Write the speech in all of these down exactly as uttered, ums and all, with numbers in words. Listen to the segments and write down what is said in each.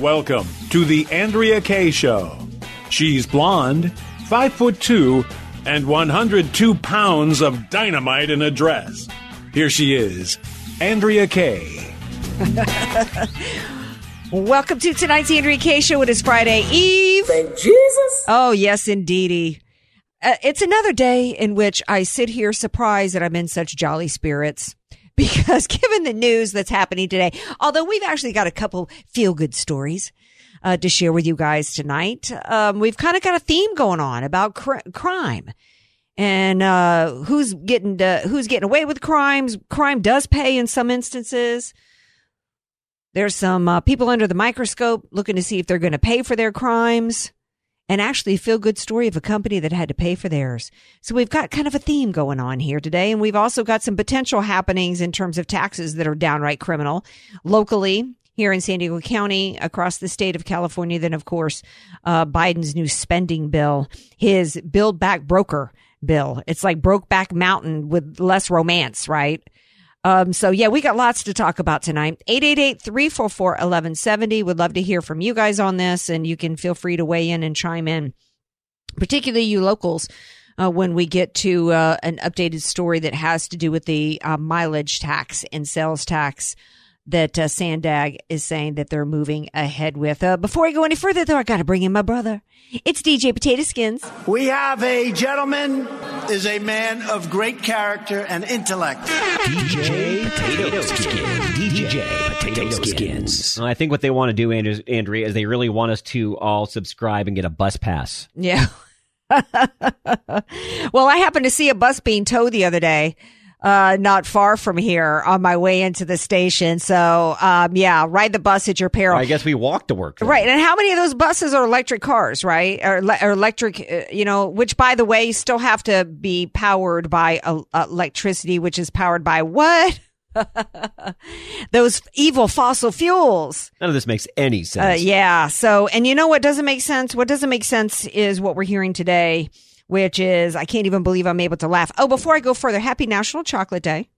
Welcome to the Andrea Kaye Show. She's blonde, five foot two, and one hundred two pounds of dynamite in a dress. Here she is, Andrea Kaye. Welcome to tonight's Andrea Kaye Show. It is Friday Eve. Thank Jesus. Oh, yes, indeedy. Uh, it's another day in which I sit here surprised that I'm in such jolly spirits. Because given the news that's happening today, although we've actually got a couple feel-good stories uh, to share with you guys tonight, um, we've kind of got a theme going on about cr- crime and uh, who's getting to, who's getting away with crimes. Crime does pay in some instances. There's some uh, people under the microscope looking to see if they're going to pay for their crimes. And actually a feel-good story of a company that had to pay for theirs. So we've got kind of a theme going on here today. And we've also got some potential happenings in terms of taxes that are downright criminal locally here in San Diego County, across the state of California. Then, of course, uh, Biden's new spending bill, his Build Back Broker bill. It's like Brokeback Mountain with less romance, right? Um, so, yeah, we got lots to talk about tonight. eight eight eight, three four four, one one seven zero. We'd love to hear from you guys on this, and you can feel free to weigh in and chime in, particularly you locals, uh, when we get to uh, an updated story that has to do with the uh, mileage tax and sales tax that uh, SANDAG is saying that they're moving ahead with. Uh, before I go any further, though, I got to bring in my brother. It's D J Potato Skins. We have a gentleman is a man of great character and intellect. D J Potato Skins. D J Potato Skins. I think what they want to do, Andrea, is they really want us to all subscribe and get a bus pass. Yeah. Well, I happened to see a bus being towed the other day. Uh, not far from here on my way into the station. So, um, yeah, ride the bus at your peril. I guess we walk to work. Right. right. And how many of those buses are electric cars, right? Or, or electric, uh, you know, which, by the way, you still have to be powered by uh, electricity, which is powered by what? Those evil fossil fuels. None of this makes any sense. Uh, yeah. So, and you know what doesn't make sense? What doesn't make sense is what we're hearing today. Which is, I can't even believe I'm able to laugh. Oh, before I go further, happy National Chocolate Day.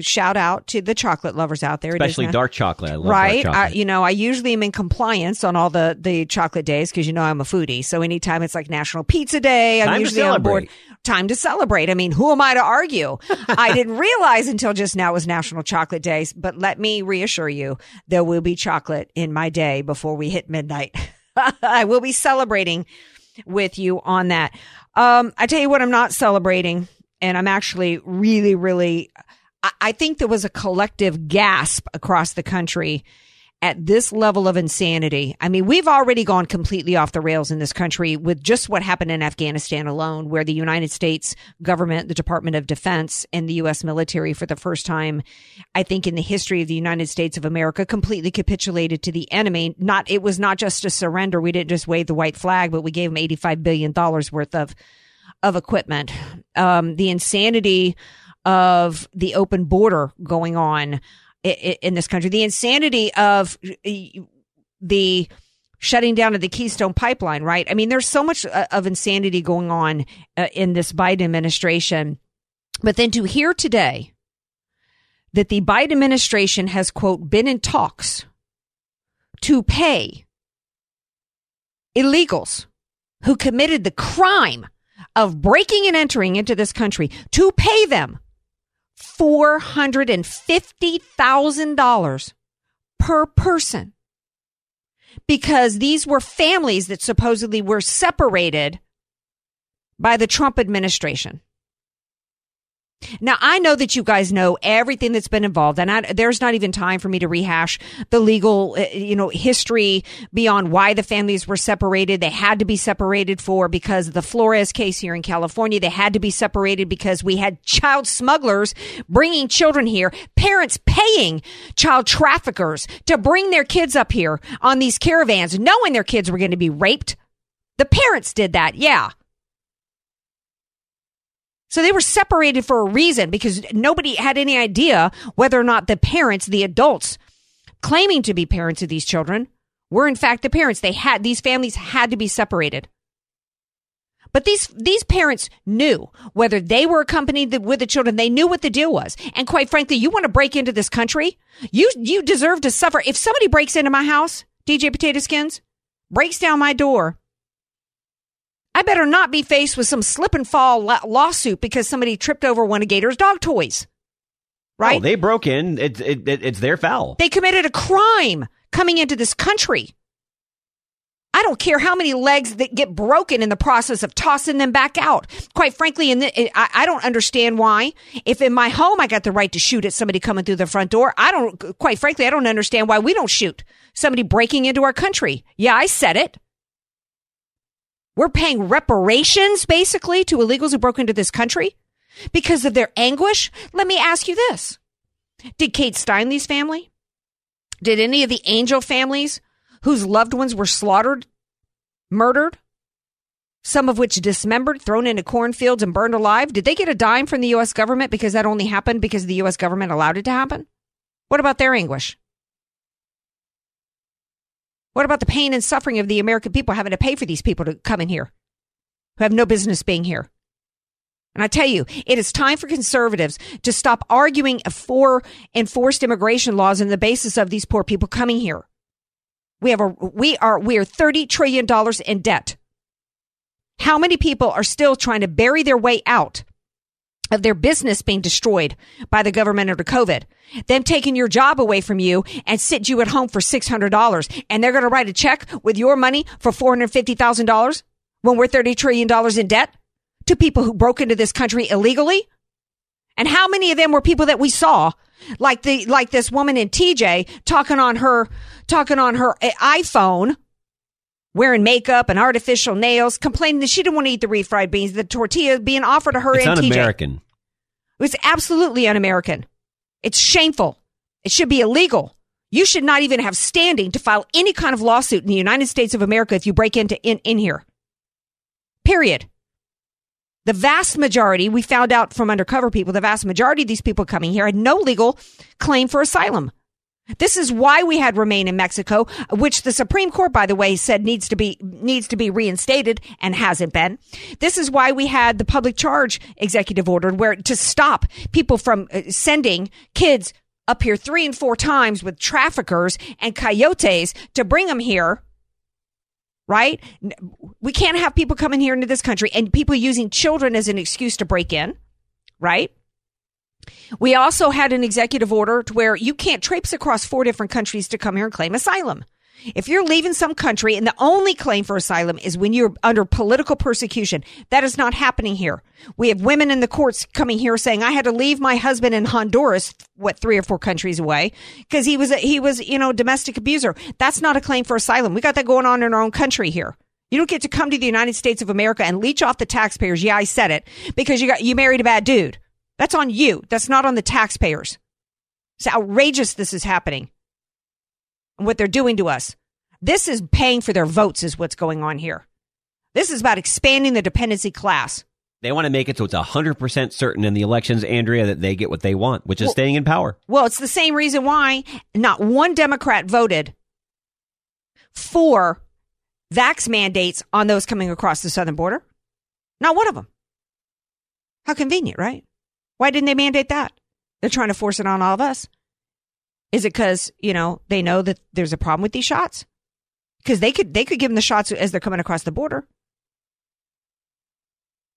Shout out to the chocolate lovers out there. Especially dark chocolate. I love right? dark chocolate. Right. You know, I usually am in compliance on all the, the chocolate days because, you know, I'm a foodie. So anytime it's like National Pizza Day, I'm Time usually on board. Time to celebrate. I mean, who am I to argue? I didn't realize until just now it was National Chocolate Day. But let me reassure you, there will be chocolate in my day before we hit midnight. I will be celebrating with you on that. Um, I tell you what, I'm not celebrating, and I'm actually really, really, I, I think there was a collective gasp across the country at this level of insanity. I mean, we've already gone completely off the rails in this country with just what happened in Afghanistan alone, where the United States government, the Department of Defense, and the U S military for the first time, I think, in the history of the United States of America, completely capitulated to the enemy. Not, it was not just a surrender. We didn't just wave the white flag, but we gave them eighty-five billion dollars worth of, of equipment. Um, the insanity of the open border going on in this country, the insanity of the shutting down of the Keystone Pipeline, right? I mean, there's so much of insanity going on in this Biden administration. But then to hear today that the Biden administration has, quote, been in talks to pay illegals who committed the crime of breaking and entering into this country, to pay them four hundred fifty thousand dollars per person, because these were families that supposedly were separated by the Trump administration. Now, I know that you guys know everything that's been involved, and I, there's not even time for me to rehash the legal, you know, history beyond why the families were separated. They had to be separated for because of the Flores case here in California. They had to be separated because we had child smugglers bringing children here, parents paying child traffickers to bring their kids up here on these caravans, knowing their kids were going to be raped. The parents did that, yeah. So they were separated for a reason, because nobody had any idea whether or not the parents, the adults claiming to be parents of these children, were in fact the parents. They had, these families had to be separated. But these these parents knew whether they were accompanied with the children. They knew what the deal was. And quite frankly, you want to break into this country? You you deserve to suffer. If somebody breaks into my house, D J Potato Skins, breaks down my door, I better not be faced with some slip and fall la- lawsuit because somebody tripped over one of Gator's dog toys. Right? Oh, they broke in. It, it, it, it's their foul. They committed a crime coming into this country. I don't care how many legs that get broken in the process of tossing them back out. Quite frankly, in the, I, I don't understand why. If in my home I got the right to shoot at somebody coming through the front door, I don't, quite frankly, I don't understand why we don't shoot somebody breaking into our country. Yeah, I said it. We're paying reparations, basically, to illegals who broke into this country because of their anguish. Let me ask you this. Did Kate Steinle's family, did any of the Angel families whose loved ones were slaughtered, murdered, some of which dismembered, thrown into cornfields and burned alive, did they get a dime from the U S government because that only happened because the U S government allowed it to happen? What about their anguish? What about the pain and suffering of the American people having to pay for these people to come in here who have no business being here? And I tell you, it is time for conservatives to stop arguing for enforced immigration laws on the basis of these poor people coming here. We have a we are we are thirty trillion dollars in debt. How many people are still trying to bury their way out of their business being destroyed by the government under COVID, them taking your job away from you and sit you at home for six hundred dollars, and they're going to write a check with your money for four hundred fifty thousand dollars when we're thirty trillion dollars in debt to people who broke into this country illegally? And how many of them were people that we saw, like the like this woman in T J talking on her talking on her iPhone, wearing makeup and artificial nails, complaining that she didn't want to eat the refried beans, the tortilla being offered to her in T J. It's un-American. It's absolutely un-American. It's shameful. It should be illegal. You should not even have standing to file any kind of lawsuit in the United States of America if you break into in, in here. Period. The vast majority, we found out from undercover people, the vast majority of these people coming here had no legal claim for asylum. This is why we had Remain in Mexico, which the Supreme Court, by the way, said needs to be needs to be reinstated and hasn't been. This is why we had the public charge executive order where to stop people from sending kids up here three and four times with traffickers and coyotes to bring them here. Right? We can't have people coming here into this country and people using children as an excuse to break in. Right? We also had an executive order to where you can't traipse across four different countries to come here and claim asylum. If you're leaving some country and the only claim for asylum is when you're under political persecution, that is not happening here. We have women in the courts coming here saying, I had to leave my husband in Honduras, what, three or four countries away, because he was, a, he was, you know, domestic abuser. That's not a claim for asylum. We got that going on in our own country here. You don't get to come to the United States of America and leech off the taxpayers. Yeah, I said it, because you got, you married a bad dude. That's on you. That's not on the taxpayers. It's outrageous this is happening. And what they're doing to us. This is paying for their votes is what's going on here. This is about expanding the dependency class. They want to make it so it's one hundred percent certain in the elections, Andrea, that they get what they want, which is well, staying in power. Well, it's the same reason why not one Democrat voted for vax mandates on those coming across the southern border. Not one of them. How convenient, right? Why didn't they mandate that? They're trying to force it on all of us. Is it because, you know, they know that there's a problem with these shots? Because they could they could give them the shots as they're coming across the border.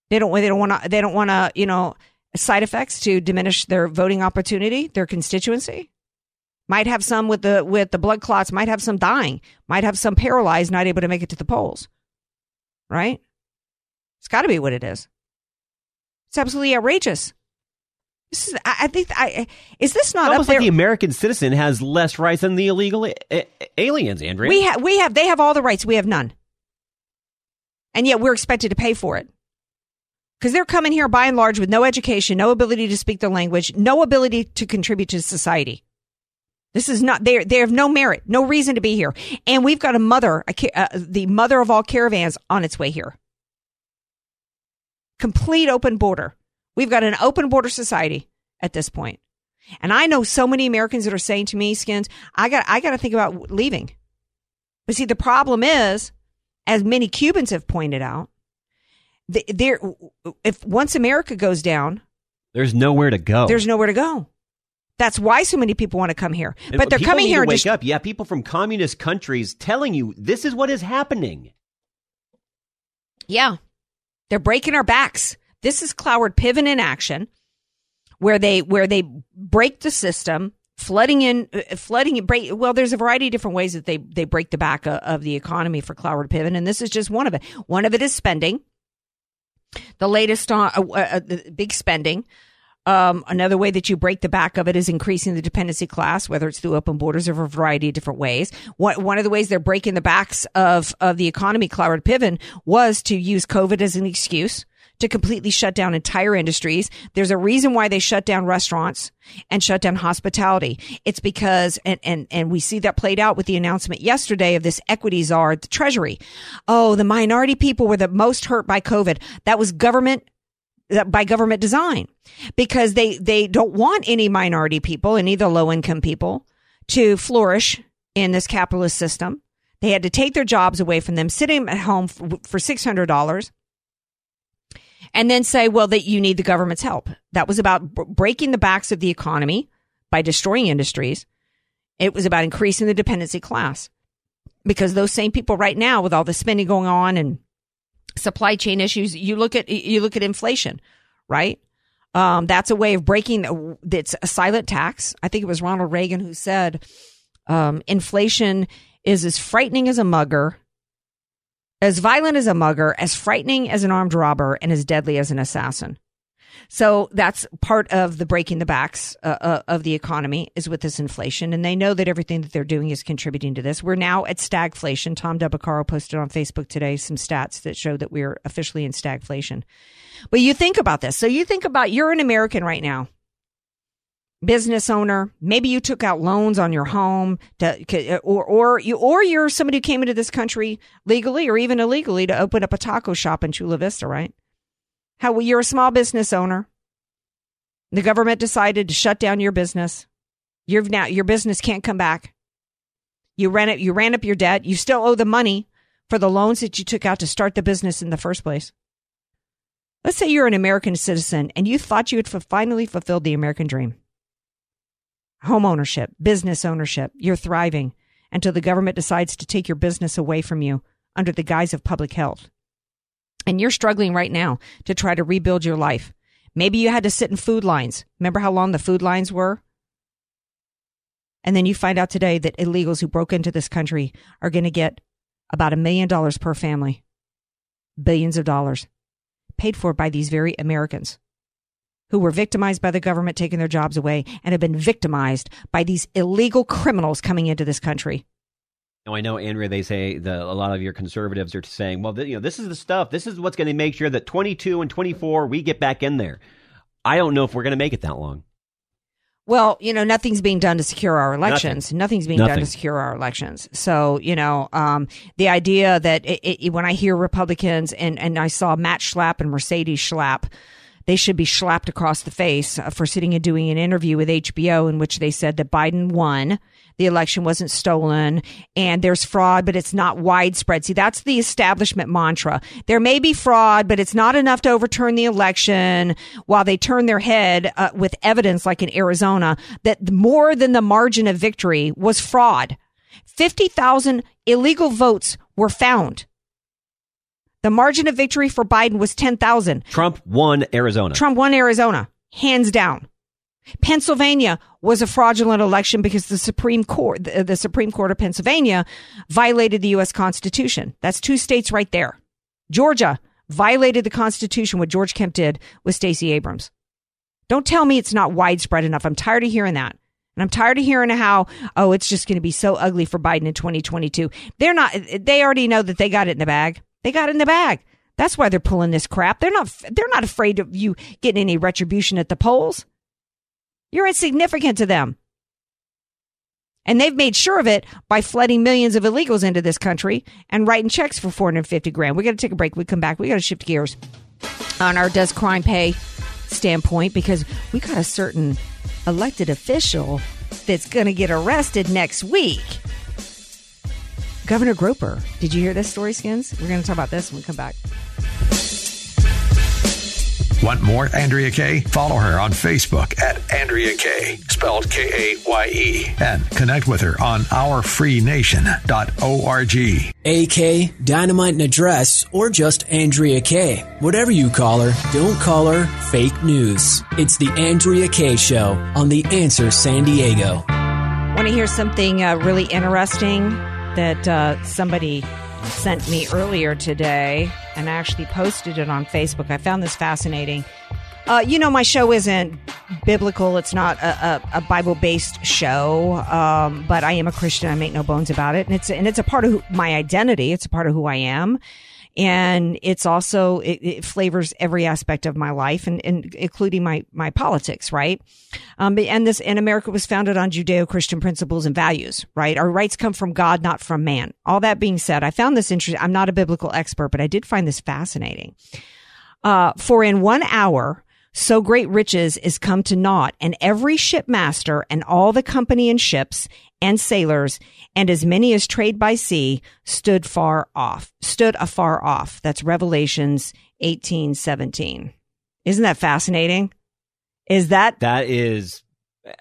They don't they don't want to they don't want to, you know, side effects to diminish their voting opportunity, their constituency. Might have some with the with the blood clots, might have some dying, might have some paralyzed, not able to make it to the polls. Right? It's got to be what it is. It's absolutely outrageous. This is, I think, I, is this not almost up there? Like the American citizen has less rights than the illegal a- aliens, Andrea. We have, we have, they have all the rights. We have none. And yet we're expected to pay for it. Because they're coming here by and large with no education, no ability to speak their language, no ability to contribute to society. This is not, they they have no merit, no reason to be here. And we've got a mother, a, uh, the mother of all caravans on its way here. Complete open border. We've got an open border society at this point. And I know so many Americans that are saying to me, Skins, I got I got to think about leaving. But see, the problem is, as many Cubans have pointed out, there if once America goes down, there's nowhere to go. There's nowhere to go. That's why so many people want to come here. But and they're coming here to wake just... up. Yeah, people from communist countries telling you this is what is happening. Yeah, they're breaking our backs. This is Cloward-Piven in action, where they where they break the system, flooding in, flooding it. Break. Well, there's a variety of different ways that they they break the back of, of the economy for Cloward-Piven, and this is just one of it. One of it is spending. The latest on uh, uh, the big spending. Um, another way that you break the back of it is increasing the dependency class, whether it's through open borders or a variety of different ways. One, one of the ways they're breaking the backs of, of the economy, Cloward-Piven, was to use COVID as an excuse to completely shut down entire industries. There's a reason why they shut down restaurants and shut down hospitality. It's because, and, and, and we see that played out with the announcement yesterday of this equity czar at the Treasury. Oh, the minority people were the most hurt by COVID. That was government by government design, because they, they don't want any minority people and either low income people to flourish in this capitalist system. They had to take their jobs away from them, sitting at home for six hundred dollars and then say, well, that you need the government's help. That was about breaking the backs of the economy by destroying industries. It was about increasing the dependency class, because those same people right now, with all the spending going on and supply chain issues, you look at you look at inflation, right? Um, that's a way of breaking, that's a silent tax. I think it was Ronald Reagan who said, um, inflation is as frightening as a mugger, as violent as a mugger, as frightening as an armed robber, and as deadly as an assassin. So that's part of the breaking the backs uh, uh, of the economy, is with this inflation. And they know that everything that they're doing is contributing to this. We're now at stagflation. Tom DeBecaro posted on Facebook today some stats that show that we're officially in stagflation. But you think about this. So you think about, you're an American right now, business owner. Maybe you took out loans on your home to, or, or, you, or you're somebody who came into this country legally or even illegally to open up a taco shop in Chula Vista, right? How well, you're a small business owner. The government decided to shut down your business. You've now your business can't come back. You ran it. You ran up your debt. You still owe the money for the loans that you took out to start the business in the first place. Let's say you're an American citizen and you thought you had f- finally fulfilled the American dream. Home ownership, business ownership. You're thriving until the government decides to take your business away from you under the guise of public health. And you're struggling right now to try to rebuild your life. Maybe you had to sit in food lines. Remember how long the food lines were? And then you find out today that illegals who broke into this country are going to get about a million dollars per family. Billions of dollars paid for by these very Americans who were victimized by the government taking their jobs away and have been victimized by these illegal criminals coming into this country. Now, I know, Andrea, they say that a lot of your conservatives are saying, well, th- you know, this is the stuff. This is what's going to make sure that twenty-two and twenty-four, we get back in there. I don't know if we're going to make it that long. Well, you know, nothing's being done to secure our elections. Nothing. Nothing's being Nothing. done to secure our elections. So, you know, um, the idea that it, it, when I hear Republicans and, and I saw Matt Schlapp and Mercedes Schlapp, they should be slapped across the face for sitting and doing an interview with H B O in which they said that Biden won. The election wasn't stolen, and there's fraud, but it's not widespread. See, that's the establishment mantra. There may be fraud, but it's not enough to overturn the election, while they turn their head uh, with evidence like in Arizona that more than the margin of victory was fraud. fifty thousand illegal votes were found. The margin of victory for Biden was ten thousand. Trump won Arizona. Trump won Arizona, hands down. Pennsylvania was a fraudulent election because the Supreme Court, the, the Supreme Court of Pennsylvania violated the U S Constitution. That's two states right there. Georgia violated the Constitution, what George Kemp did with Stacey Abrams. Don't tell me it's not widespread enough. I'm tired of hearing that. And I'm tired of hearing how, oh, it's just going to be so ugly for Biden in twenty twenty-two. They're not, they already know that they got it in the bag. They got it in the bag. That's why they're pulling this crap. They're not, they're not afraid of you getting any retribution at the polls. You're insignificant to them. And they've made sure of it by flooding millions of illegals into this country and writing checks for four hundred fifty grand. We're going to take a break. We come back. We got to shift gears on our does crime pay standpoint, because we got a certain elected official that's going to get arrested next week. Governor Groper. Did you hear this story, Skins? We're going to talk about this when we come back. Want more Andrea Kaye? Follow her on Facebook at Andrea Kaye, spelled K A Y E, and connect with her on our free nation dot org. A K, Dynamite and Address, or just Andrea Kaye. Whatever you call her, don't call her fake news. It's the Andrea Kaye Show on The Answer San Diego. Want to hear something uh, really interesting that uh, somebody sent me earlier today, and I actually posted it on Facebook. I found this fascinating. Uh, you know, my show isn't biblical. It's not a, a, a Bible-based show, um, but I am a Christian. I make no bones about it. And it's, and it's a part of who, my identity. It's a part of who I am. And it's also, it, it flavors every aspect of my life, and, and including my, my politics, right? Um, and this, and America was founded on Judeo-Christian principles and values, right? Our rights come from God, not from man. All that being said, I found this interesting. I'm not a biblical expert, but I did find this fascinating. Uh, for in one hour, so great riches is come to naught, and every shipmaster and all the company and ships and sailors and as many as trade by sea stood far off, stood afar off. That's Revelations eighteen seventeen. Isn't that fascinating? Is that? That is,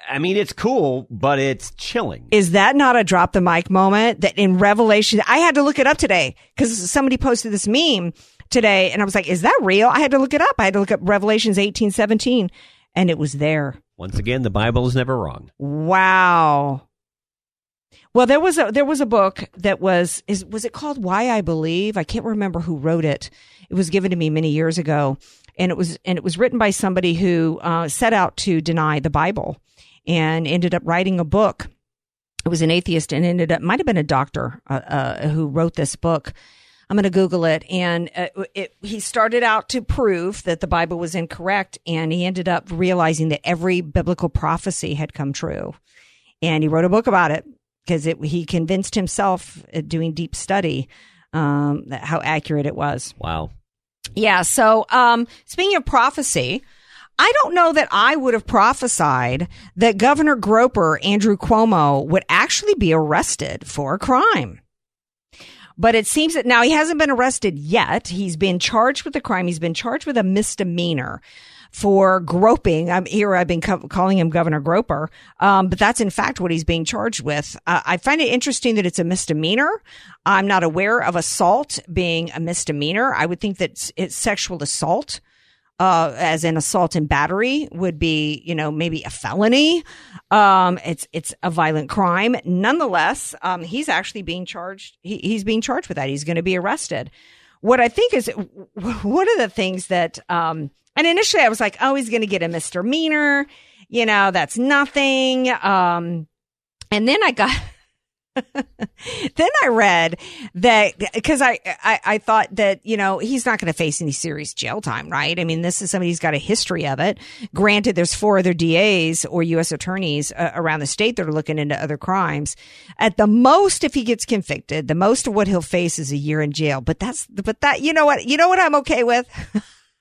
I mean, it's cool, but it's chilling. Is that not a drop the mic moment that in Revelation? I had to look it up today because somebody posted this meme today, and I was like, is that real? I had to look it up. I had to look up Revelations eighteen seventeen, and it was there. Once again, the Bible is never wrong. Wow. Well, there was a there was a book that was is was it called Why I Believe? I can't remember who wrote it. It was given to me many years ago, and it was and it was written by somebody who uh, set out to deny the Bible and ended up writing a book. It was an atheist and ended up might have been a doctor uh, uh, who wrote this book. I'm going to Google it. And uh, it, he started out to prove that the Bible was incorrect, and he ended up realizing that every biblical prophecy had come true. And he wrote a book about it because it, he convinced himself uh, doing deep study um, that how accurate it was. Wow. Yeah. So um, speaking of prophecy, I don't know that I would have prophesied that Governor Groper, Andrew Cuomo, would actually be arrested for a crime. But it seems that now he hasn't been arrested yet. He's been charged with a crime. He's been charged with a misdemeanor for groping. I'm here. I've been co- calling him Governor Groper. Um, but that's in fact what he's being charged with. Uh, I find it interesting that it's a misdemeanor. I'm not aware of assault being a misdemeanor. I would think that it's sexual assault, uh, as an assault and battery would be, you know, maybe a felony. Um, it's, it's a violent crime. Nonetheless, um, he's actually being charged. He, he's being charged with that. He's going to be arrested. What I think is one of the things that, um, and initially I was like, oh, he's going to get a misdemeanor. You know, that's nothing. Um, and then I got, then I read that because I, I, I thought that, you know, he's not going to face any serious jail time, right? I mean, this is somebody who's got a history of it. Granted, there's four other D As or U S attorneys uh, around the state that are looking into other crimes. At the most, if he gets convicted, the most of what he'll face is a year in jail. But that's, but that, you know what, you know what I'm okay with?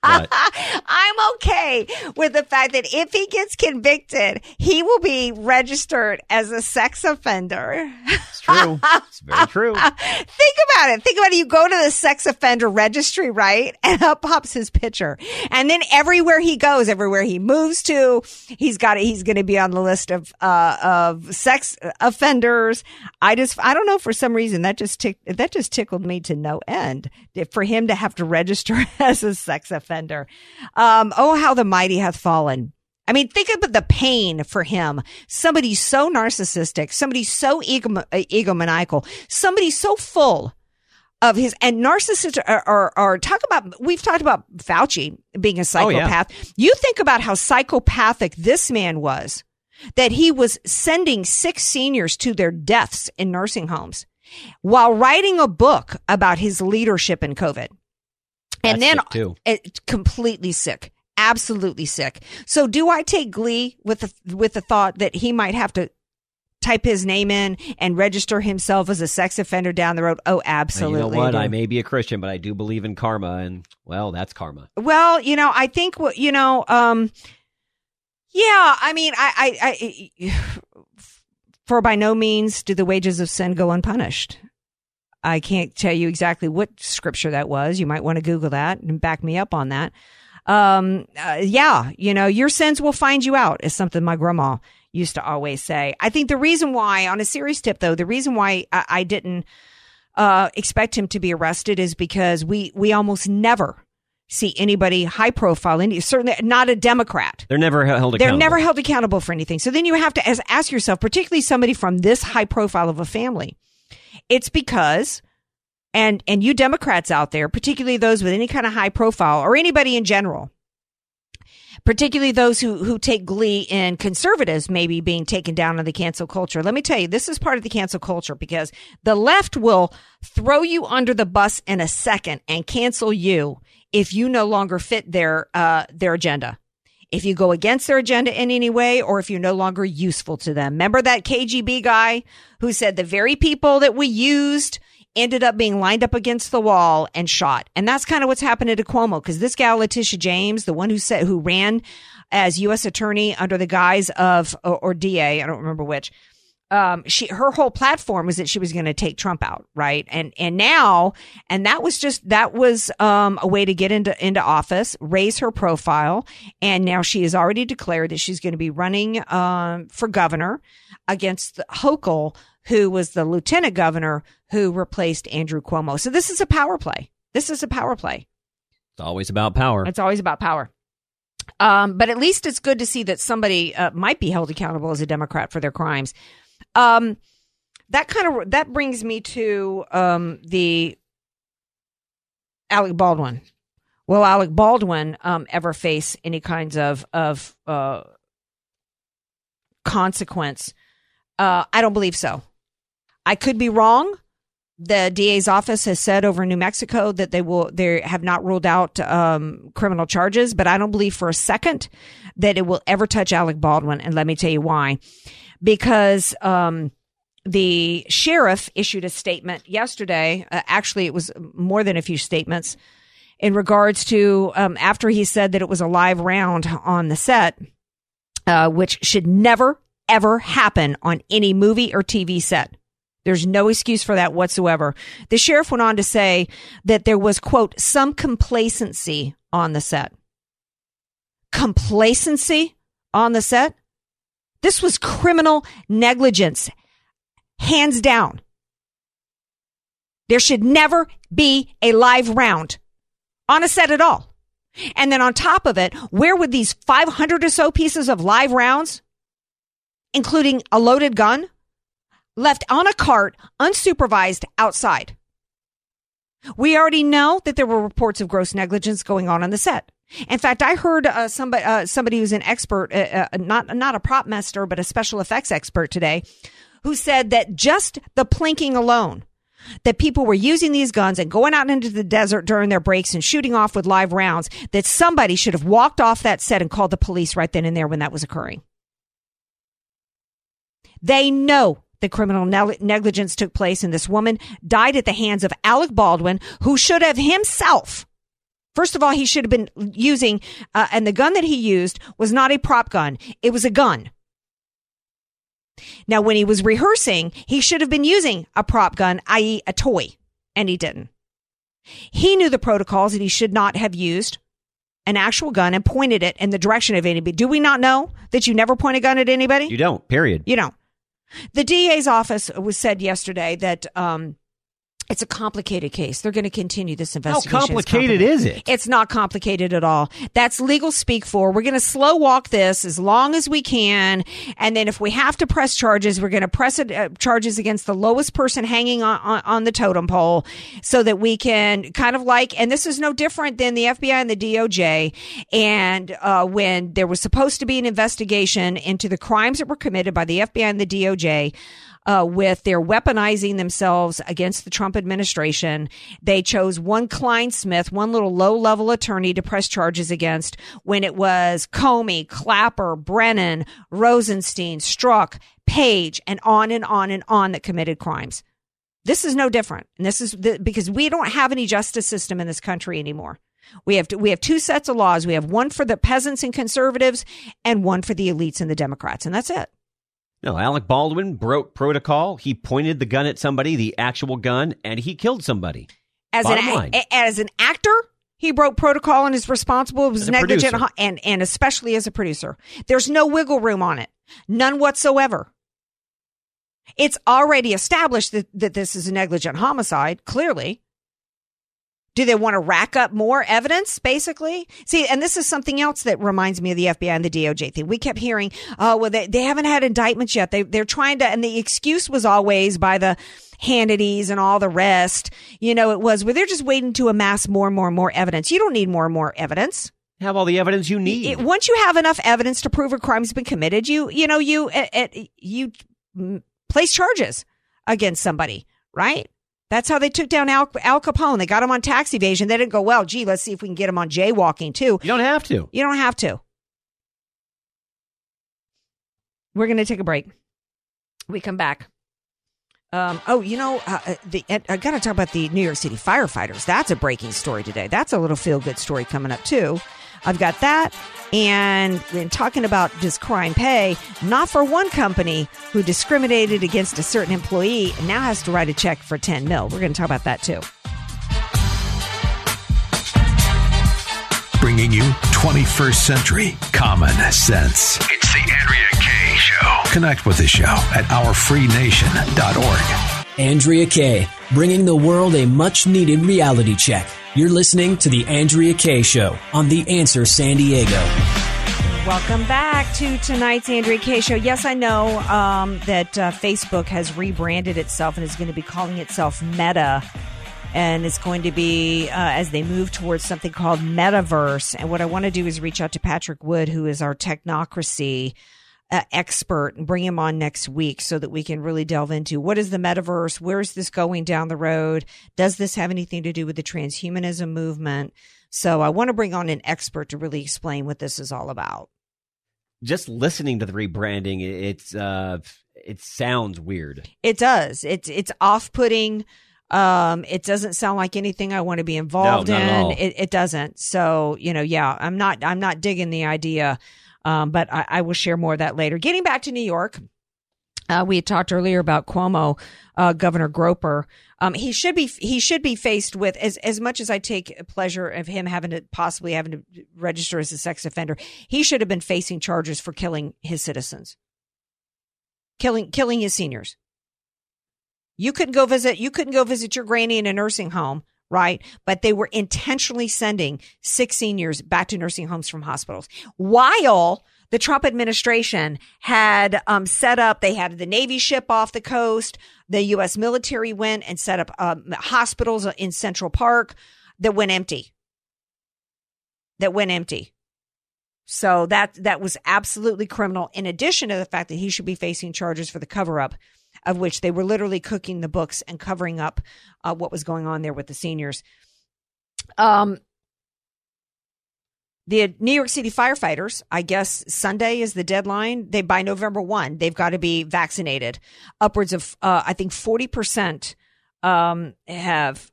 I'm okay with the fact that if he gets convicted, he will be registered as a sex offender. It's true. It's very true. Think about it. Think about it. You go to the sex offender registry, right? And up pops his picture. And then everywhere he goes, everywhere he moves to, he's got he's going to be on the list of uh, of sex offenders. I just I don't know, for some reason that just tick, that just tickled me to no end for him to have to register as a sex offender. Um, oh, how the mighty hath fallen. I mean, think about the pain for him. Somebody so narcissistic, somebody so egom- egomaniacal, somebody so full of his, and narcissists are, are, are, talk about, we've talked about Fauci being a psychopath. Oh, yeah. You think about how psychopathic this man was, that he was sending six seniors to their deaths in nursing homes while writing a book about his leadership in COVID. And That's then it, completely sick, absolutely sick. So do I take glee with the, with the thought that he might have to type his name in and register himself as a sex offender down the road? Oh, absolutely. And you know what? I may be a Christian, but I do believe in karma. And, well, that's karma. Well, you know, I think, you know, um, yeah, I mean, I, I, I for by no means do the wages of sin go unpunished. I can't tell you exactly what scripture that was. You might want to Google that and back me up on that. Um, uh, yeah, you know, your sins will find you out is something my grandma used to always say. I think the reason why, on a serious tip, though, the reason why I, I didn't uh, expect him to be arrested is because we, we almost never see anybody high profile, any, certainly not a Democrat. They're never held accountable. They're never held accountable for anything. So then you have to as, ask yourself, particularly somebody from this high profile of a family, it's because, and and you Democrats out there, particularly those with any kind of high profile or anybody in general, particularly those who, who take glee in conservatives maybe being taken down in the cancel culture. Let me tell you, this is part of the cancel culture because the left will throw you under the bus in a second and cancel you if you no longer fit their uh, their agenda, if you go against their agenda in any way, or if you're no longer useful to them. Remember that K G B guy who said the very people that we used ended up being lined up against the wall and shot. And that's kind of what's happening to Cuomo, because this gal, Letitia James, the one who said who ran as U S attorney under the guise of or, or D A, I don't remember which. Um, she, her whole platform was that she was going to take Trump out. Right. And, and now, and that was just, that was, um, a way to get into, into office, raise her profile. And now she has already declared that she's going to be running, um, for governor against Hochul, who was the lieutenant governor who replaced Andrew Cuomo. So this is a power play. This is a power play. It's always about power. It's always about power. Um, but at least it's good to see that somebody uh, might be held accountable as a Democrat for their crimes. Um, that kind of, that brings me to, um, the Alec Baldwin. Will Alec Baldwin, um, ever face any kinds of, of, uh, consequence? Uh, I don't believe so. I could be wrong. The D A's office has said over in New Mexico that they will, they have not ruled out, um, criminal charges, but I don't believe for a second that it will ever touch Alec Baldwin. And let me tell you why. Because um, the sheriff issued a statement yesterday. Uh, actually, it was more than a few statements in regards to um, after he said that it was a live round on the set, uh, which should never, ever happen on any movie or T V set. There's no excuse for that whatsoever. The sheriff went on to say that there was, quote, some complacency on the set. Complacency on the set? This was criminal negligence, hands down. There should never be a live round on a set at all. And then on top of it, where would these five hundred or so pieces of live rounds, including a loaded gun, left on a cart, unsupervised outside? We already know that there were reports of gross negligence going on on the set. In fact, I heard uh, somebody uh, somebody who's an expert, uh, uh, not not a prop master, but a special effects expert today, who said that just the plinking alone, that people were using these guns and going out into the desert during their breaks and shooting off with live rounds, that somebody should have walked off that set and called the police right then and there when that was occurring. They know the criminal ne- negligence took place, and this woman died at the hands of Alec Baldwin, who should have himself... First of all, he should have been using, uh, and the gun that he used was not a prop gun. It was a gun. Now, when he was rehearsing, he should have been using a prop gun, that is a toy, and he didn't. He knew the protocols that he should not have used an actual gun and pointed it in the direction of anybody. Do we not know that you never point a gun at anybody? You don't, period. You don't. The D A's office was said yesterday that... Um, It's a complicated case. They're going to continue this investigation. How complicated is it? It's not complicated at all. That's legal speak for, we're going to slow walk this as long as we can. And then if we have to press charges, we're going to press it, uh, charges against the lowest person hanging on, on, on the totem pole, so that we can kind of like, and this is no different than the F B I and the D O J. And uh, when there was supposed to be an investigation into the crimes that were committed by the F B I and the D O J, Uh, with their weaponizing themselves against the Trump administration, they chose one Klein Smith, one little low-level attorney to press charges against, when it was Comey, Clapper, Brennan, Rosenstein, Strzok, Page, and on and on and on that committed crimes. This is no different. And this is the, because we don't have any justice system in this country anymore. We have to, we have two sets of laws. We have one for the peasants and conservatives and one for the elites and the Democrats. And that's it. No, Alec Baldwin broke protocol. He pointed the gun at somebody, the actual gun, and he killed somebody. As, an, as an actor, He broke protocol and is responsible. It was negligent, and, and especially as a producer. There's no wiggle room on it. None whatsoever. It's already established that, that this is a negligent homicide, clearly. Do they want to rack up more evidence, basically? See, and this is something else that reminds me of the F B I and the D O J thing. We kept hearing, oh, well, they, they haven't had indictments yet. They, they're trying to, and the excuse was always by the Hannity's and all the rest. You know, it was, well, they're just waiting to amass more and more and more evidence. You don't need more and more evidence. Have all the evidence you need. It, once you have enough evidence to prove a crime's been committed, you, you know, you, it, it, you place charges against somebody, right? That's how they took down Al, Al Capone. They got him on tax evasion. They didn't go, well, gee, let's see if we can get him on jaywalking, too. You don't have to. You don't have to. We're going to take a break. We come back. Um, oh, you know, uh, the, I got to talk about the New York City firefighters. That's a breaking story today. That's a little feel-good story coming up, too. I've got that. And, and talking about does crime pay, not for one company who discriminated against a certain employee and now has to write a check for ten mil. We're going to talk about that too. Bringing you twenty-first century common sense. It's the Andrea Kaye Show. Connect with the show at our free nation dot org. Andrea Kaye, bringing the world a much-needed reality check. You're listening to The Andrea Kaye Show on The Answer San Diego. Welcome back to tonight's Andrea Kaye Show. Yes, I know um, that uh, Facebook has rebranded itself and is going to be calling itself Meta. And it's going to be, uh, as they move towards something called Metaverse. And what I want to do is reach out to Patrick Wood, who is our technocracy Uh, expert, and bring him on next week so that we can really delve into what is the metaverse, where is this going down the road, does this have anything to do with the transhumanism movement? So I want to bring on an expert to really explain what this is all about. Just listening to the rebranding, it's uh, it sounds weird. It does. It's it's off-putting. Um, it doesn't sound like anything I want to be involved no, in. It, it doesn't. So you know, yeah, I'm not I'm not digging the idea. Um, but I, I will share more of that later. Getting back to New York, uh, we had talked earlier about Cuomo, uh, Governor Groper. Um, he should be he should be faced with, as as much as I take pleasure of him having to possibly having to register as a sex offender, he should have been facing charges for killing his citizens, killing killing his seniors. You couldn't go visit you couldn't go visit your granny in a nursing home. Right. But they were intentionally sending six seniors back to nursing homes from hospitals while the Trump administration had um, set up. They had the Navy ship off the coast. The U S military went and set up um, hospitals in Central Park that went empty. That went empty. So that that was absolutely criminal, in addition to the fact that he should be facing charges for the cover up, of which they were literally cooking the books and covering up uh, what was going on there with the seniors. Um, the New York City firefighters, I guess Sunday is the deadline. They by November first, they've got to be vaccinated. Upwards of, uh, I think, forty percent um, have,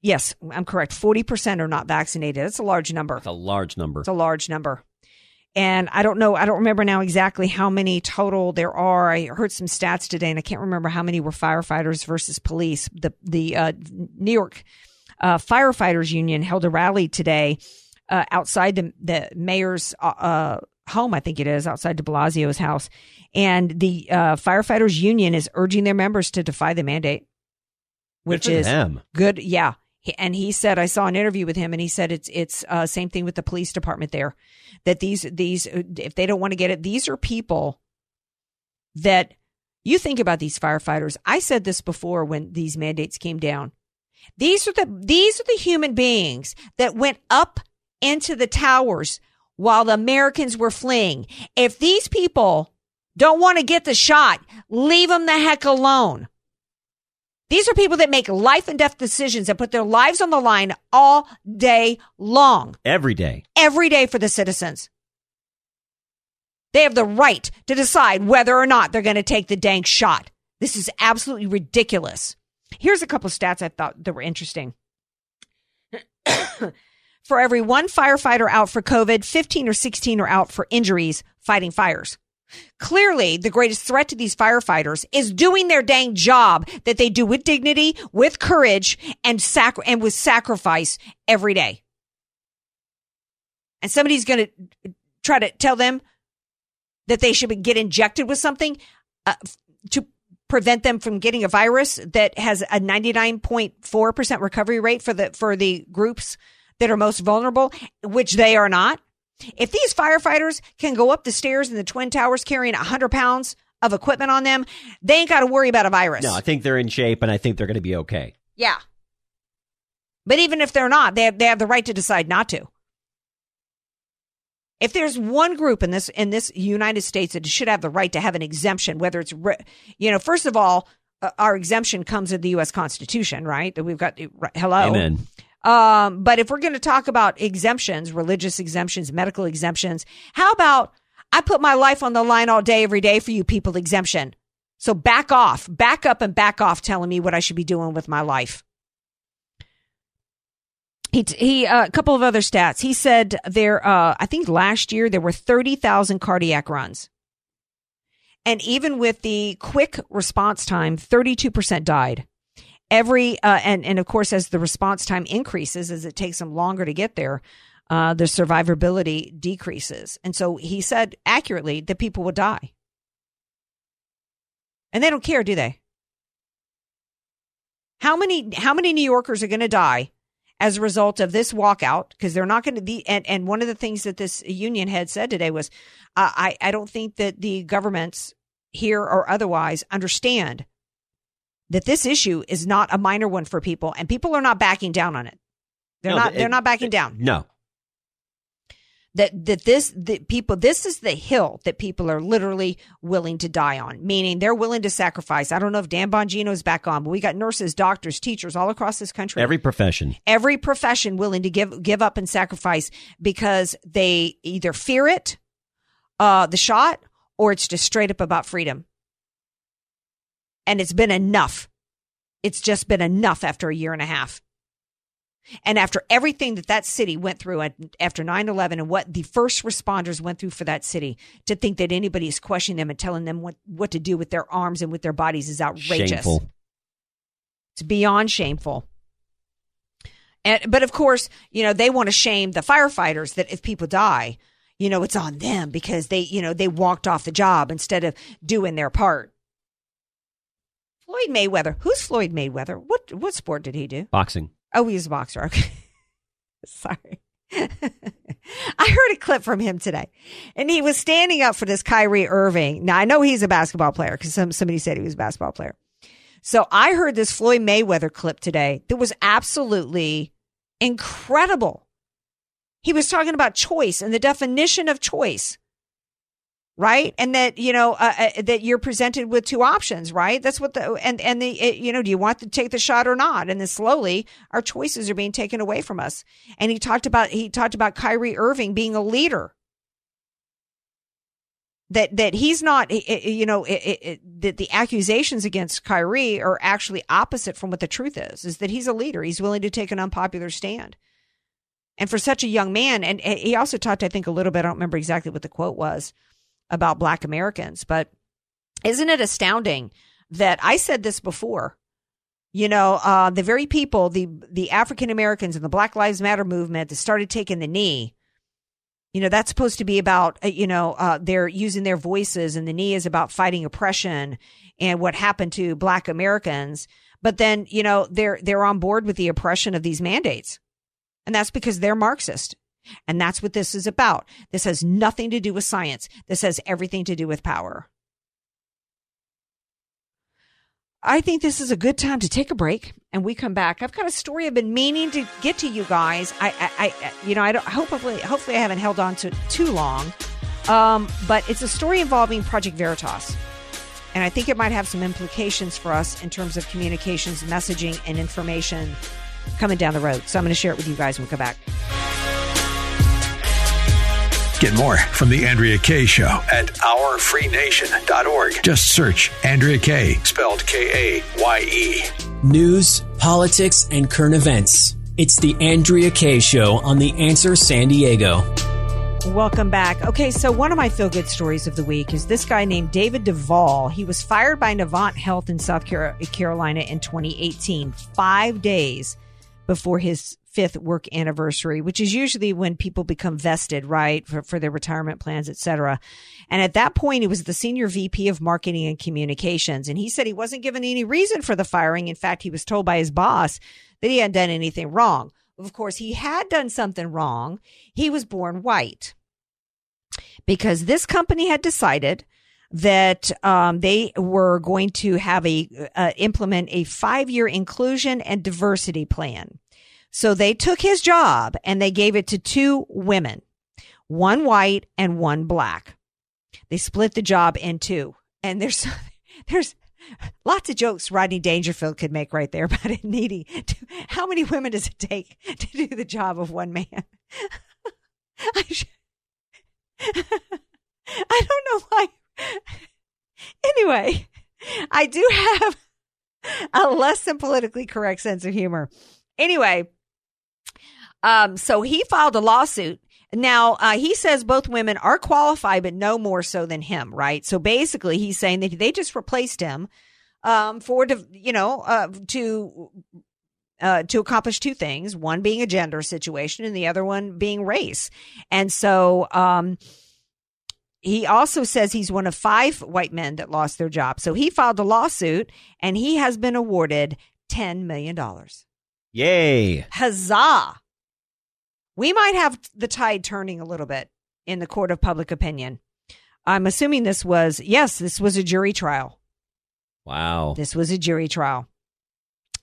yes, I'm correct, forty percent are not vaccinated. That's a large number. It's a large number. It's a large number. And I don't know, I don't remember now exactly how many total there are. I heard some stats today, and I can't remember how many were firefighters versus police. The the uh, New York uh, Firefighters Union held a rally today uh, outside the, the mayor's uh, home, I think it is, outside de Blasio's house. And the uh, Firefighters Union is urging their members to defy the mandate, which is good. Yeah. And he said, I saw an interview with him, and he said it's it's uh, same thing with the police department there, that these these if they don't want to get it, these are people that you think about these firefighters. I said this before when these mandates came down. These are the these are the human beings that went up into the towers while the Americans were fleeing. If these people don't want to get the shot, leave them the heck alone. These are people that make life and death decisions and put their lives on the line all day long. Every day. Every day for the citizens. They have the right to decide whether or not they're going to take the dang shot. This is absolutely ridiculous. Here's a couple of stats I thought that were interesting. For every one firefighter out for COVID, fifteen or sixteen are out for injuries fighting fires. Clearly, the greatest threat to these firefighters is doing their dang job that they do with dignity, with courage, and sac- and with sacrifice every day. and somebody's going to try to tell them that they should get injected with something uh, to prevent them from getting a virus that has a ninety-nine point four percent recovery rate for the for the groups that are most vulnerable, which they are not. If these firefighters can go up the stairs in the Twin Towers carrying one hundred pounds of equipment on them, they ain't got to worry about a virus. No, I think they're in shape, and I think they're going to be okay. Yeah. But even if they're not, they have, they have the right to decide not to. If there's one group in this in this United States that should have the right to have an exemption, whether it's, you know, first of all, uh, our exemption comes in the U S Constitution, right? That we've got. Hello. Amen. Um, but if we're going to talk about exemptions, religious exemptions, medical exemptions, how about I put my life on the line all day, every day for you people exemption? So back off, back up and back off telling me what I should be doing with my life. He, he, uh, a couple of other stats. He said there, uh, I think last year there were thirty thousand cardiac runs. And even with the quick response time, thirty-two percent died. Every, uh, and, and of course, as the response time increases, as it takes them longer to get there, uh, their survivability decreases. And so he said accurately that people will die. And they don't care, do they? How many, how many New Yorkers are going to die as a result of this walkout? Because they're not going to be, and, and one of the things that this union head said today was, uh, I, I don't think that the governments here or otherwise understand that this issue is not a minor one for people, and people are not backing down on it. They're no, not, it, they're not backing it, down. No. That, that this, that people, this is the hill that people are literally willing to die on, meaning they're willing to sacrifice. I don't know if Dan Bongino's back on, but we got nurses, doctors, teachers all across this country. Every profession. Every profession willing to give, give up and sacrifice because they either fear it, uh, the shot, or it's just straight up about freedom. And it's been enough. It's just been enough after a year and a half. And after everything that that city went through after nine eleven and what the first responders went through for that city, to think that anybody is questioning them and telling them what, what to do with their arms and with their bodies is outrageous. Shameful. It's beyond shameful. And, but of course, you know, they want to shame the firefighters that if people die, you know, it's on them because they, you know, they walked off the job instead of doing their part. Floyd Mayweather. Who's Floyd Mayweather? What, what sport did he do? Boxing. Oh, he's a boxer. Okay. Sorry. I heard a clip from him today, and he was standing up for this Kyrie Irving. Now, I know he's a basketball player because some, somebody said he was a basketball player. So I heard this Floyd Mayweather clip today that was absolutely incredible. He was talking about choice and the definition of choice. Right. And that, you know, uh, that you're presented with two options. Right. That's what the and and the, it, you know, do you want to take the shot or not? And then slowly our choices are being taken away from us. And he talked about he talked about Kyrie Irving being a leader. That that he's not, you know, it, it, it, that the accusations against Kyrie are actually opposite from what the truth is, is that he's a leader. He's willing to take an unpopular stand. And for such a young man. And he also talked, I think, a little bit. I don't remember exactly what the quote was about Black Americans, but isn't it astounding that I said this before, you know, uh, the very people, the, the African Americans and the Black Lives Matter movement that started taking the knee, you know, that's supposed to be about, you know, uh, they're using their voices, and the knee is about fighting oppression and what happened to Black Americans. But then, you know, they're, they're on board with the oppression of these mandates, and that's because they're Marxist. And that's what this is about. This has nothing to do with science. This has everything to do with power. I think this is a good time to take a break, and we come back. I've got a story I've been meaning to get to you guys. I, I, I you know, I don't. Hopefully, hopefully, I haven't held on to it too long. Um, but it's a story involving Project Veritas, and I think it might have some implications for us in terms of communications, messaging, and information coming down the road. So I'm going to share it with you guys when we come back. Get more from the Andrea Kaye Show at our free nation dot org. Just search Andrea Kaye, spelled K A Y E. News, politics, and current events. It's the Andrea Kaye Show on The Answer San Diego. Welcome back. Okay, so one of my feel-good stories of the week is this guy named David Duvall. He was fired by Navant Health in South Carolina in twenty eighteen, five days before his fifth work anniversary, which is usually when people become vested, right, for, for their retirement plans, et cetera. And at that point, he was the senior V P of marketing and communications. And he said he wasn't given any reason for the firing. In fact, he was told by his boss that he hadn't done anything wrong. Of course, he had done something wrong. He was born white because this company had decided that um, they were going to have a uh, implement a five-year inclusion and diversity plan. So they took his job and they gave it to two women, one white and one black. They split the job in two. And there's there's lots of jokes Rodney Dangerfield could make right there about it needing to, how many women does it take to do the job of one man? I, should, I don't know why. Anyway, I do have a less than politically correct sense of humor. Anyway, um, so he filed a lawsuit. Now, uh, he says both women are qualified, but no more so than him, right? So basically, he's saying that they just replaced him um, for, you know, uh, to uh, to accomplish two things, one being a gender situation and the other one being race. And so um, he also says he's one of five white men that lost their job. So he filed a lawsuit and he has been awarded ten million dollars. Yay. Huzzah. We might have the tide turning a little bit in the court of public opinion. I'm assuming this was, yes, this was a jury trial. Wow. This was a jury trial.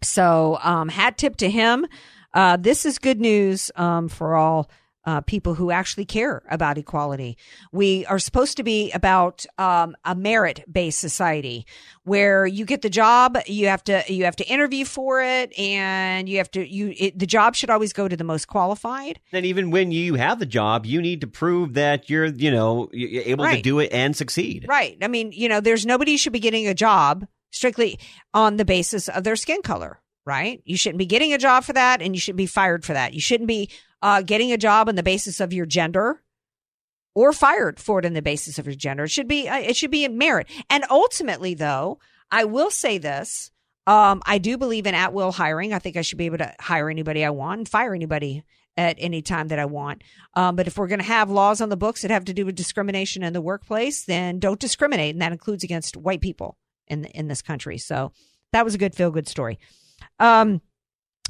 So um, hat tip to him. Uh, this is good news um, for all uh, people who actually care about equality. We are supposed to be about um, a merit-based society where you get the job, you have to you have to interview for it, and you have to you it, the job should always go to the most qualified. And even when you have the job, you need to prove that you're you know you're able right. to do it and succeed. Right. I mean, you know, there's nobody should be getting a job strictly on the basis of their skin color. Right. You shouldn't be getting a job for that, and you shouldn't be fired for that. You shouldn't be Uh, getting a job on the basis of your gender, or fired for it on the basis of your gender. It should be uh, it should be in merit. And ultimately, though, I will say this: um, I do believe in at-will hiring. I think I should be able to hire anybody I want and fire anybody at any time that I want. Um, but if we're going to have laws on the books that have to do with discrimination in the workplace, then don't discriminate, and that includes against white people in in this country. So that was a good feel-good story. Um,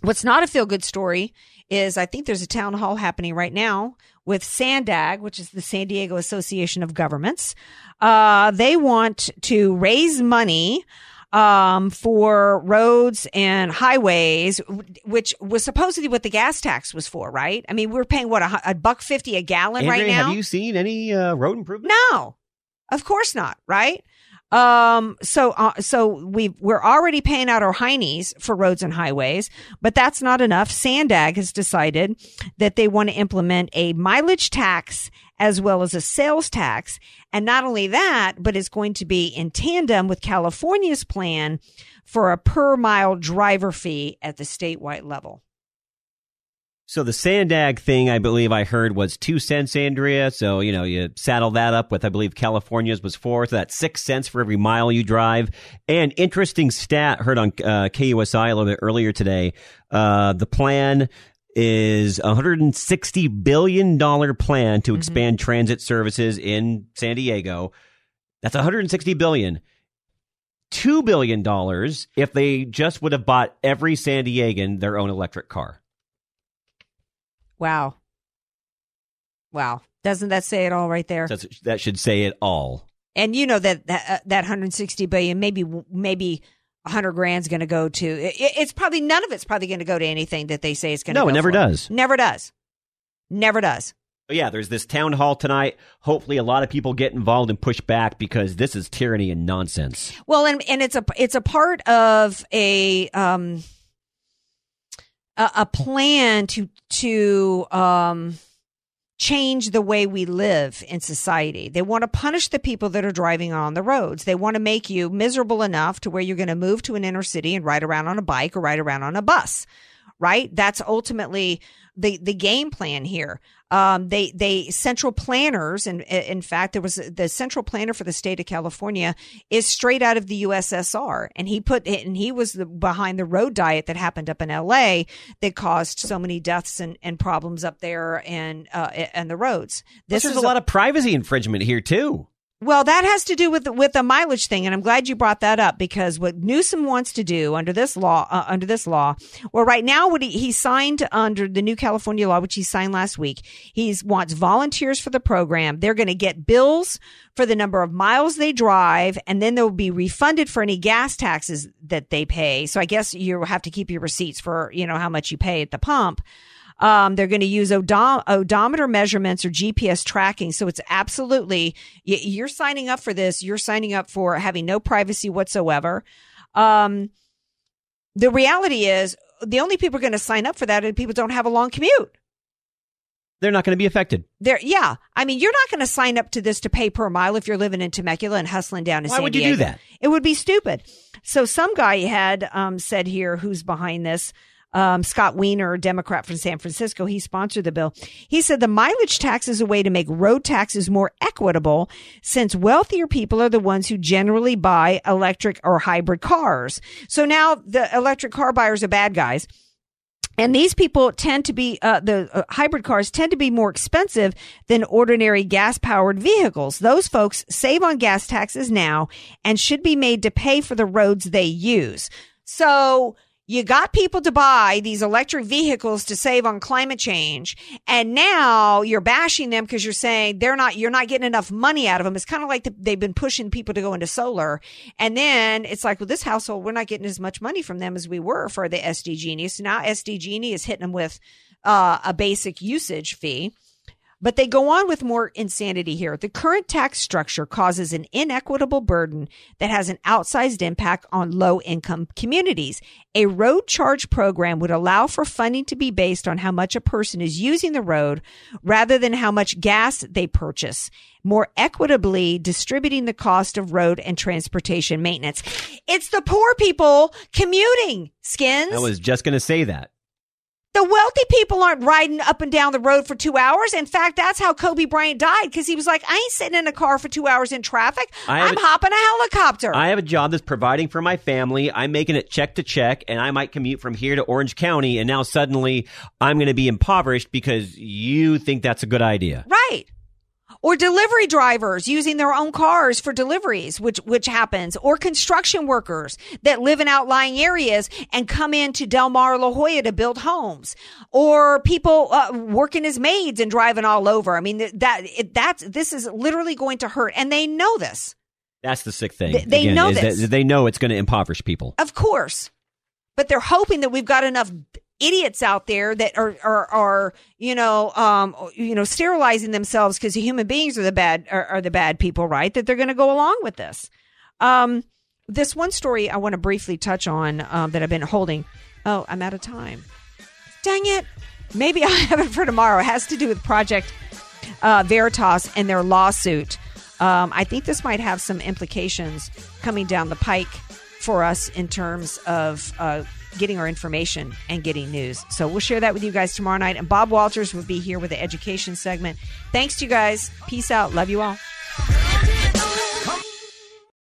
what's not a feel-good story is I think there's a town hall happening right now with SANDAG, which is the San Diego Association of Governments. Uh, they want to raise money um, for roads and highways, which was supposedly what the gas tax was for, right? I mean, we're paying, what, a, a buck fifty a gallon Andrea, right now? Have you seen any uh, road improvements? No, of course not, right? Um, so, uh, so we we're already paying out our heinies for roads and highways, but that's not enough. SANDAG has decided that they want to implement a mileage tax as well as a sales tax. And not only that, but it's going to be in tandem with California's plan for a per mile driver fee at the statewide level. So the SANDAG thing, I believe I heard, was two cents, Andrea. So, you know, you saddle that up with, I believe, California's was four. So that's six cents for every mile you drive. And interesting stat heard on uh, K U S I a little bit earlier today. Uh, the plan is a one hundred sixty billion dollars plan to expand mm-hmm. transit services in San Diego. That's one hundred sixty billion dollars. two billion dollars if they just would have bought every San Diegan their own electric car. Wow. Wow. Doesn't that say it all right there? That's, that should say it all. And you know that that, uh, that one hundred sixty billion dollars, maybe maybe one hundred grand's going to go to, it, it's probably, none of it's probably going to go to anything that they say it's going to no, go No, it never for. does. Never does. Never does. But yeah, there's this town hall tonight. Hopefully a lot of people get involved and push back because this is tyranny and nonsense. Well, and, and it's a it's a part of a... Um, a plan to to um, change the way we live in society. They want to punish the people that are driving on the roads. They want to make you miserable enough to where you're going to move to an inner city and ride around on a bike or ride around on a bus, right? That's ultimately the the game plan here. Um, they they central planners, and in fact, there was the central planner for the state of California is straight out of the U S S R, and he put and he was the, behind the road diet that happened up in L A that caused so many deaths and, and problems up there and uh, and the roads. This is a lot of privacy infringement here too. Well, that has to do with the, with the mileage thing, and I'm glad you brought that up, because what Newsom wants to do under this law, uh, under this law, well, right now what he, he signed under the new California law, which he signed last week, he wants volunteers for the program. They're going to get bills for the number of miles they drive, and then they'll be refunded for any gas taxes that they pay. So I guess you have to keep your receipts for, you know, how much you pay at the pump. Um, they're going to use odom- odometer measurements or G P S tracking. So it's absolutely, you're signing up for this. You're signing up for having no privacy whatsoever. Um, the reality is the only people are going to sign up for that are people who don't have a long commute. They're not going to be affected. They're, yeah. I mean, you're not going to sign up to this to pay per mile if you're living in Temecula and hustling down to San Diego. Why would you do that? It would be stupid. So some guy had um, said here who's behind this. Um, Scott Wiener, Democrat from San Francisco, he sponsored the bill. He said the mileage tax is a way to make road taxes more equitable, since wealthier people are the ones who generally buy electric or hybrid cars. So now the electric car buyers are bad guys. And these people tend to be, uh, the uh, hybrid cars tend to be more expensive than ordinary gas-powered vehicles. Those folks save on gas taxes now and should be made to pay for the roads they use. So you got people to buy these electric vehicles to save on climate change, and now you're bashing them because you're saying they're not, you're not getting enough money out of them. It's kind of like the, they've been pushing people to go into solar, and then it's like, well, this household, we're not getting as much money from them as we were for the S D G and E. So now S D G and E is hitting them with uh, a basic usage fee. But they go on with more insanity here. The current tax structure causes an inequitable burden that has an outsized impact on low-income communities. A road charge program would allow for funding to be based on how much a person is using the road rather than how much gas they purchase, more equitably distributing the cost of road and transportation maintenance. It's the poor people commuting, Skins. I was just going to say that. The wealthy people aren't riding up and down the road for two hours. In fact, that's how Kobe Bryant died, because he was like, I ain't sitting in a car for two hours in traffic. I'm a, hopping a helicopter. I have a job that's providing for my family. I'm making it check to check, and I might commute from here to Orange County, and now suddenly I'm going to be impoverished because you think that's a good idea. Right. Or delivery drivers using their own cars for deliveries, which which happens. Or construction workers that live in outlying areas and come into Del Mar, La Jolla to build homes. Or people uh, working as maids and driving all over. I mean, that it, that's this is literally going to hurt. And they know this. That's the sick thing. Th- they Again, know this. They know it's going to impoverish people. Of course. But they're hoping that we've got enough idiots out there that are are, are you know um you know sterilizing themselves because the human beings are the bad are, are the bad people, right? That they're going to go along with this. Um, this one story I want to briefly touch on um, that I've been holding. Oh, I'm out of time. Dang it! Maybe I have it for tomorrow. It has to do with Project uh, Veritas and their lawsuit. Um, I think this might have some implications coming down the pike for us in terms of uh, getting our information and getting news. So we'll share that with you guys tomorrow night. And Bob Walters will be here with the education segment. Thanks to you guys. Peace out. Love you all.